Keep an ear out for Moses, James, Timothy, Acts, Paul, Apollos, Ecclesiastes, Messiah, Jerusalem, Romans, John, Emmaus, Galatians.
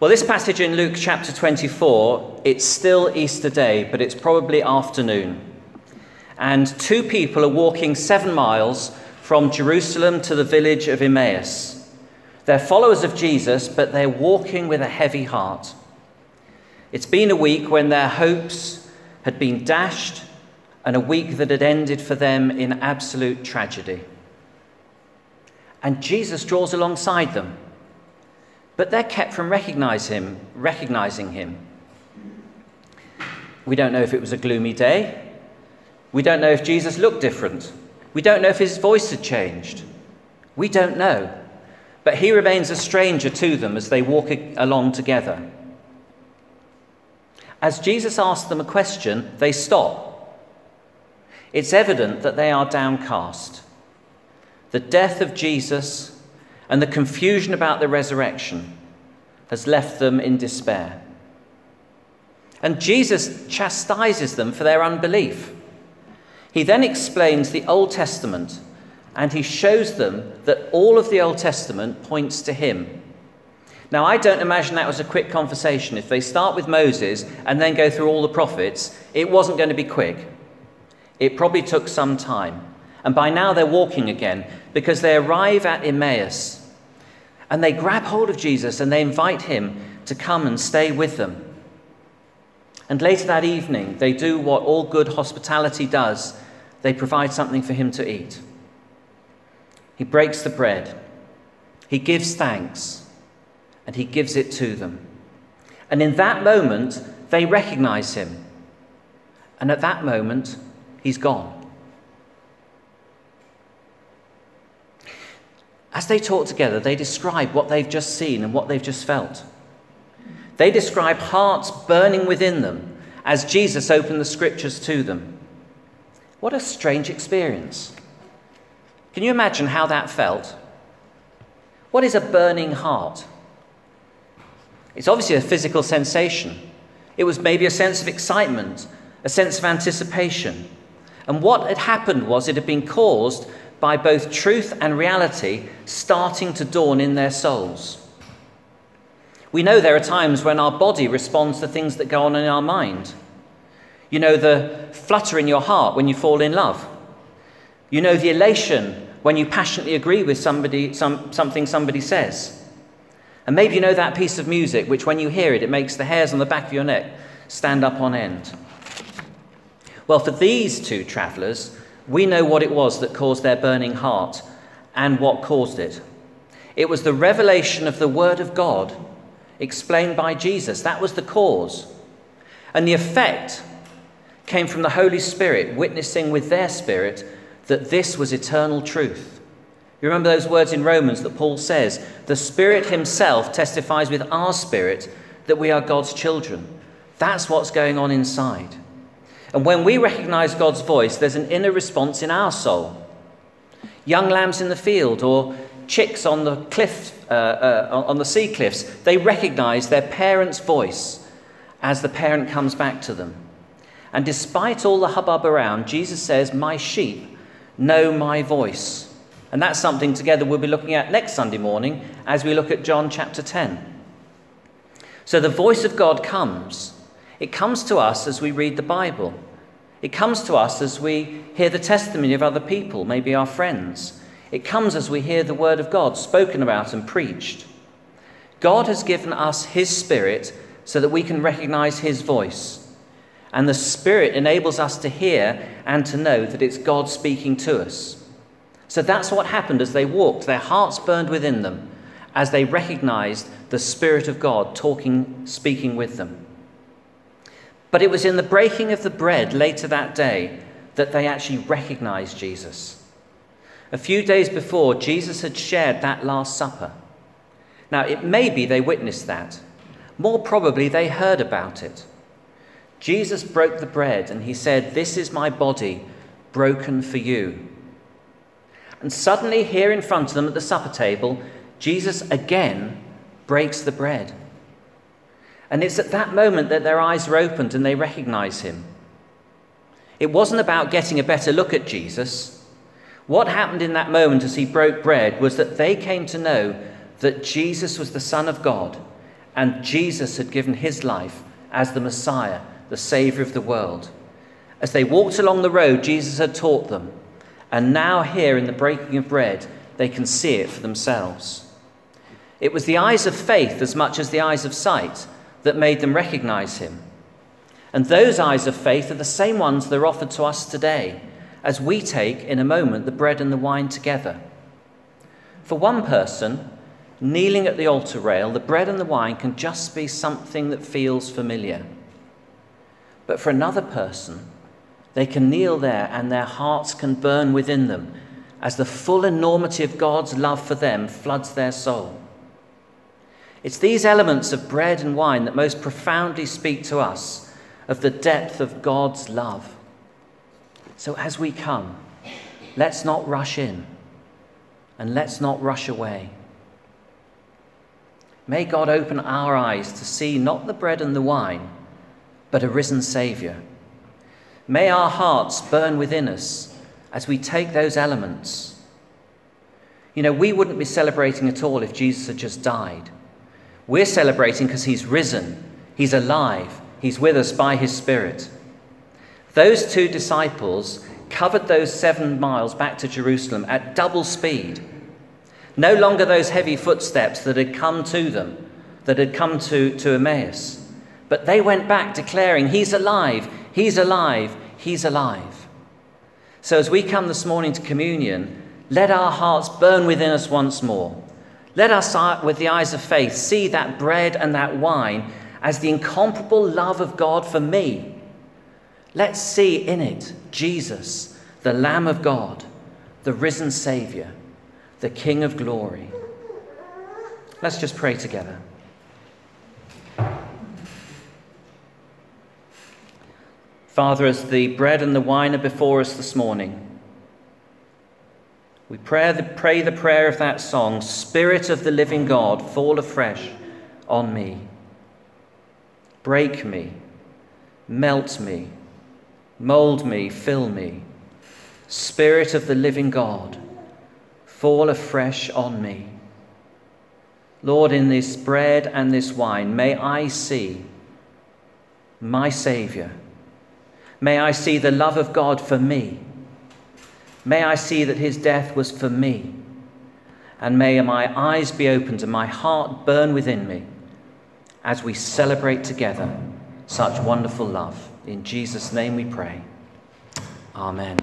Well, this passage in Luke chapter 24, it's still Easter day, but it's probably afternoon. And two people are walking 7 miles from Jerusalem to the village of Emmaus. They're followers of Jesus, but they're walking with a heavy heart. It's been a week when their hopes had been dashed, and a week that had ended for them in absolute tragedy. And Jesus draws alongside them, but they're kept from recognizing him. We don't know if it was a gloomy day. We don't know if Jesus looked different. We don't know if his voice had changed. We don't know. But he remains a stranger to them as they walk along together. As Jesus asks them a question, they stop. It's evident that they are downcast. The death of Jesus and the confusion about the resurrection has left them in despair. And Jesus chastises them for their unbelief. He then explains the Old Testament, and he shows them that all of the Old Testament points to him. Now, I don't imagine that was a quick conversation. If they start with Moses and then go through all the prophets, it wasn't going to be quick. It probably took some time. And by now they're walking again, because they arrive at Emmaus. And they grab hold of Jesus and they invite him to come and stay with them. And later that evening, they do what all good hospitality does. They provide something for him to eat. He breaks the bread. He gives thanks. And he gives it to them. And in that moment, they recognize him. And at that moment, he's gone. As they talk together, they describe what they've just seen and what they've just felt. They describe hearts burning within them as Jesus opened the scriptures to them. What a strange experience. Can you imagine how that felt? What is a burning heart? It's obviously a physical sensation. It was maybe a sense of excitement, a sense of anticipation. And what had happened was it had been caused by both truth and reality starting to dawn in their souls. We know there are times when our body responds to things that go on in our mind. You know the flutter in your heart when you fall in love. You know the elation when you passionately agree with something somebody says. And maybe you know that piece of music which, when you hear it, it makes the hairs on the back of your neck stand up on end. Well, for these two travellers, we know what it was that caused their burning heart and what caused it. It was the revelation of the Word of God explained by Jesus. That was the cause. And the effect came from the Holy Spirit witnessing with their spirit that this was eternal truth. You remember those words in Romans that Paul says, "The Spirit himself testifies with our spirit that we are God's children." That's what's going on inside. And when we recognize God's voice, there's an inner response in our soul. Young lambs in the field or chicks on the cliff, on the sea cliffs, they recognize their parents' voice as the parent comes back to them. And despite all the hubbub around, Jesus says, "My sheep know my voice." And that's something together we'll be looking at next Sunday morning as we look at John chapter 10. So the voice of God comes. It comes to us as we read the Bible. It comes to us as we hear the testimony of other people, maybe our friends. It comes as we hear the Word of God spoken about and preached. God has given us his Spirit so that we can recognize his voice. And the Spirit enables us to hear and to know that it's God speaking to us. So that's what happened as they walked. Their hearts burned within them as they recognized the Spirit of God speaking with them. But it was in the breaking of the bread later that day that they actually recognized Jesus. A few days before, Jesus had shared that Last Supper. Now, it may be they witnessed that. More probably, they heard about it. Jesus broke the bread and he said, "This is my body broken for you." And suddenly, here in front of them at the supper table, Jesus again breaks the bread. And it's at that moment that their eyes are opened and they recognize him. It wasn't about getting a better look at Jesus. What happened in that moment as he broke bread was that they came to know that Jesus was the Son of God and Jesus had given his life as the Messiah, the Saviour of the world. As they walked along the road, Jesus had taught them, and now here in the breaking of bread, they can see it for themselves. It was the eyes of faith as much as the eyes of sight that made them recognize him. And those eyes of faith are the same ones that are offered to us today as we take in a moment the bread and the wine together. For one person, kneeling at the altar rail, the bread and the wine can just be something that feels familiar. But for another person, they can kneel there and their hearts can burn within them as the full enormity of God's love for them floods their soul. It's these elements of bread and wine that most profoundly speak to us of the depth of God's love. So as we come, let's not rush in and let's not rush away. May God open our eyes to see not the bread and the wine, but a risen Saviour. May our hearts burn within us as we take those elements. You know, we wouldn't be celebrating at all if Jesus had just died. We're celebrating because he's risen, he's alive, he's with us by his Spirit. Those two disciples covered those 7 miles back to Jerusalem at double speed. No longer those heavy footsteps that had come to them, that had come to Emmaus. But they went back declaring, he's alive, he's alive, he's alive. So as we come this morning to communion, let our hearts burn within us once more. Let us, with the eyes of faith, see that bread and that wine as the incomparable love of God for me. Let's see in it Jesus, the Lamb of God, the risen Saviour, the King of glory. Let's just pray together. Father, as the bread and the wine are before us this morning, we pray the prayer of that song, Spirit of the living God, fall afresh on me. Break me, melt me, mould me, fill me. Spirit of the living God, fall afresh on me. Lord, in this bread and this wine, may I see my Saviour. May I see the love of God for me. May I see that his death was for me, and may my eyes be opened and my heart burn within me as we celebrate together such wonderful love. In Jesus' name we pray. Amen.